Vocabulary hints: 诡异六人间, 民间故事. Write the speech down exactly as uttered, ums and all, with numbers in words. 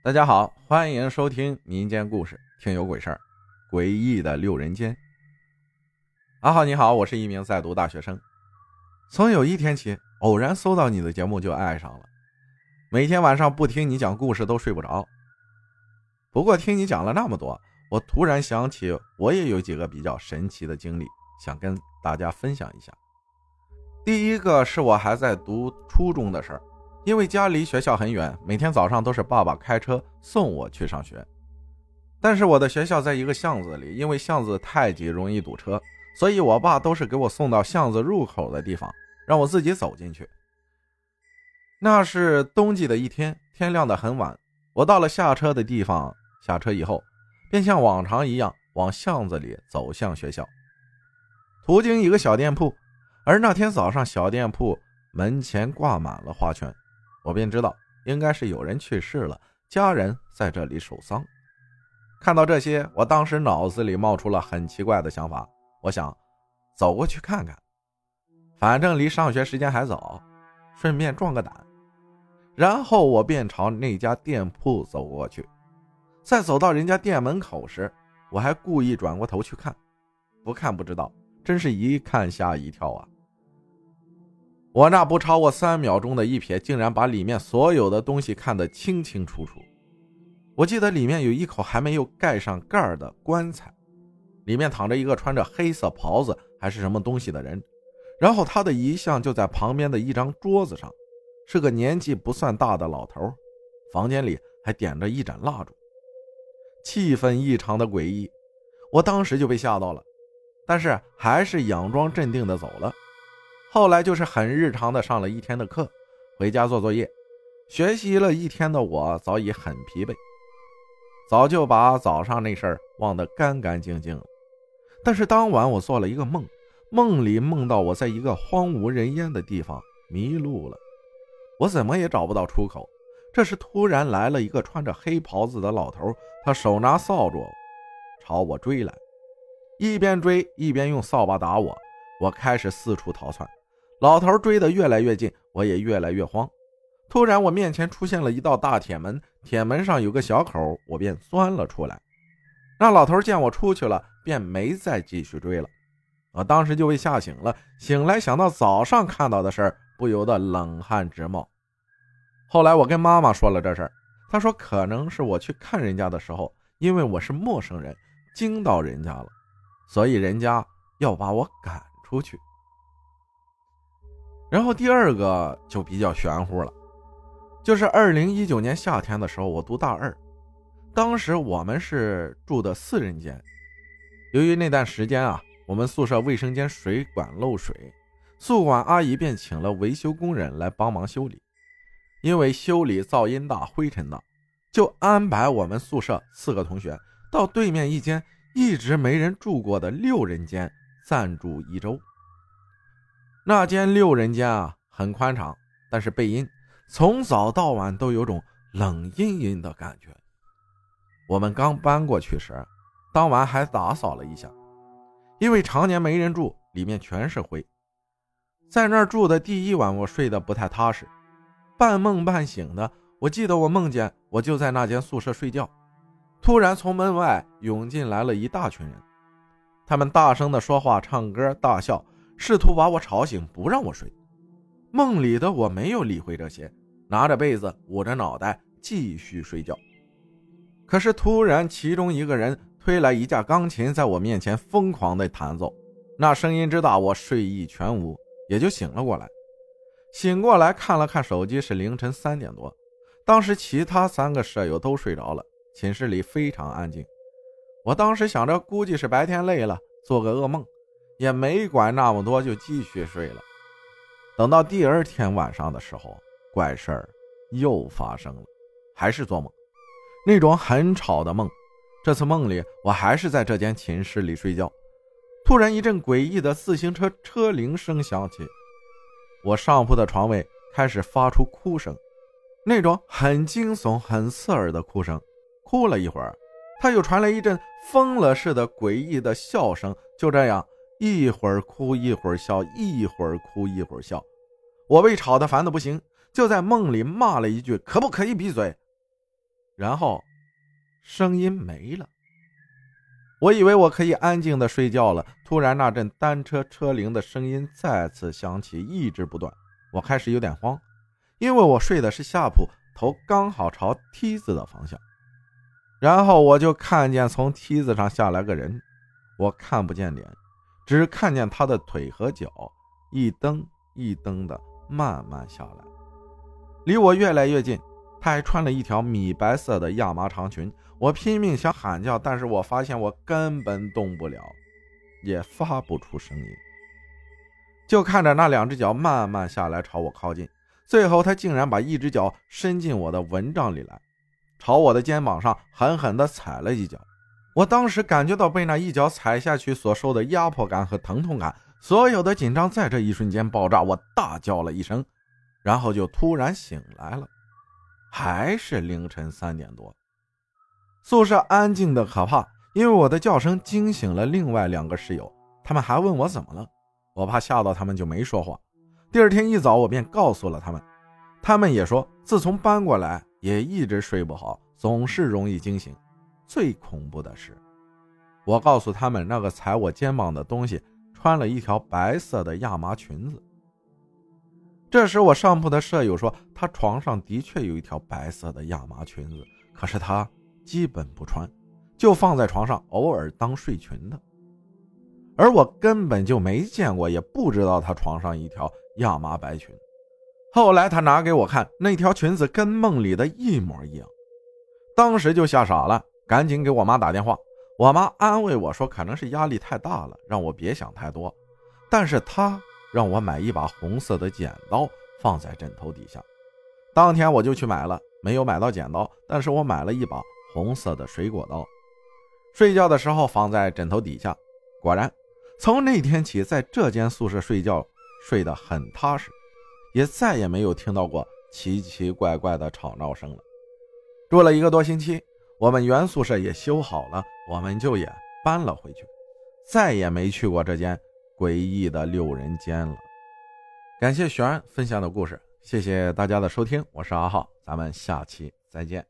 大家好，欢迎收听民间故事，听有鬼事儿，诡异的六人间。阿浩你好，我是一名在读大学生。从有一天起，偶然搜到你的节目就爱上了，每天晚上不听你讲故事都睡不着。不过听你讲了那么多，我突然想起我也有几个比较神奇的经历，想跟大家分享一下。第一个是我还在读初中的事儿，因为家离学校很远，每天早上都是爸爸开车送我去上学。但是我的学校在一个巷子里，因为巷子太挤容易堵车，所以我爸都是给我送到巷子入口的地方，让我自己走进去。那是冬季的一天，天亮得很晚，我到了下车的地方，下车以后便像往常一样往巷子里走向学校，途经一个小店铺，而那天早上小店铺门前挂满了花圈，我便知道应该是有人去世了，家人在这里守丧。看到这些，我当时脑子里冒出了很奇怪的想法，我想走过去看看，反正离上学时间还早，顺便壮个胆。然后我便朝那家店铺走过去，在走到人家店门口时，我还故意转过头去看，不看不知道，真是一看吓一跳啊。我那不超过三秒钟的一瞥，竟然把里面所有的东西看得清清楚楚。我记得里面有一口还没有盖上盖的棺材，里面躺着一个穿着黑色袍子还是什么东西的人，然后他的遗像就在旁边的一张桌子上，是个年纪不算大的老头，房间里还点着一盏蜡烛，气氛异常的诡异。我当时就被吓到了，但是还是佯装镇定的走了。后来就是很日常的上了一天的课，回家做作业。学习了一天的我早已很疲惫，早就把早上那事儿忘得干干净净了。但是当晚我做了一个梦，梦里梦到我在一个荒无人烟的地方迷路了，我怎么也找不到出口。这时突然来了一个穿着黑袍子的老头，他手拿扫帚朝我追来，一边追一边用扫把打我，我开始四处逃窜。老头追得越来越近，我也越来越慌。突然我面前出现了一道大铁门，铁门上有个小口，我便钻了出来。那老头见我出去了，便没再继续追了。我当时就被吓醒了，醒来想到早上看到的事儿，不由得冷汗直冒。后来我跟妈妈说了这事儿，她说可能是我去看人家的时候，因为我是陌生人，惊到人家了，所以人家要把我赶出去。然后第二个就比较玄乎了，就是二零一九年夏天的时候，我读大二，当时我们是住的四人间。由于那段时间啊，我们宿舍卫生间水管漏水，宿管阿姨便请了维修工人来帮忙修理。因为修理噪音大、灰尘大，就安排我们宿舍四个同学到对面一间一直没人住过的六人间暂住一周。那间六人间啊，很宽敞，但是背阴，从早到晚都有种冷阴阴的感觉。我们刚搬过去时，当晚还打扫了一下，因为常年没人住，里面全是灰。在那儿住的第一晚，我睡得不太踏实，半梦半醒的。我记得我梦见我就在那间宿舍睡觉，突然从门外涌进来了一大群人，他们大声的说话、唱歌、大笑，试图把我吵醒，不让我睡。梦里的我没有理会这些，拿着被子捂着脑袋继续睡觉。可是突然其中一个人推来一架钢琴，在我面前疯狂的弹奏，那声音之大，我睡意全无，也就醒了过来。醒过来看了看手机，是凌晨三点多。当时其他三个舍友都睡着了，寝室里非常安静。我当时想着估计是白天累了做个噩梦，也没管那么多，就继续睡了。等到第二天晚上的时候，怪事儿又发生了，还是做梦，那种很吵的梦。这次梦里我还是在这间寝室里睡觉，突然一阵诡异的自行车车铃声响起，我上铺的床位开始发出哭声，那种很惊悚很刺耳的哭声。哭了一会儿，他又传来一阵疯了似的诡异的笑声，就这样一会儿哭一会儿笑，一会儿哭一会儿笑。我被吵得烦得不行，就在梦里骂了一句可不可以闭嘴。然后声音没了。我以为我可以安静的睡觉了，突然那阵单车车铃的声音再次响起，一直不断。我开始有点慌，因为我睡的是下铺，头刚好朝梯子的方向。然后我就看见从梯子上下来个人，我看不见脸，只看见他的腿和脚一蹬一蹬的慢慢下来，离我越来越近。他还穿了一条米白色的亚麻长裙，我拼命想喊叫，但是我发现我根本动不了，也发不出声音，就看着那两只脚慢慢下来朝我靠近。最后他竟然把一只脚伸进我的蚊帐里来，朝我的肩膀上狠狠地踩了一脚。我当时感觉到被那一脚踩下去所受的压迫感和疼痛感，所有的紧张在这一瞬间爆炸。我大叫了一声，然后就突然醒来了。还是凌晨三点多，宿舍安静的可怕，因为我的叫声惊醒了另外两个室友，他们还问我怎么了，我怕吓到他们就没说话。第二天一早我便告诉了他们，他们也说自从搬过来也一直睡不好，总是容易惊醒。最恐怖的是，我告诉他们那个踩我肩膀的东西穿了一条白色的亚麻裙子。这时我上铺的舍友说，他床上的确有一条白色的亚麻裙子，可是他基本不穿，就放在床上偶尔当睡裙的。而我根本就没见过，也不知道他床上一条亚麻白裙。后来他拿给我看，那条裙子跟梦里的一模一样，当时就吓傻了，赶紧给我妈打电话。我妈安慰我说可能是压力太大了，让我别想太多，但是她让我买一把红色的剪刀放在枕头底下。当天我就去买了，没有买到剪刀，但是我买了一把红色的水果刀，睡觉的时候放在枕头底下。果然从那天起在这间宿舍睡觉睡得很踏实，也再也没有听到过奇奇怪怪的吵闹声了。住了一个多星期，我们原宿舍也修好了，我们就也搬了回去，再也没去过这间诡异的六人间了。感谢玄分享的故事，谢谢大家的收听，我是阿浩，咱们下期再见。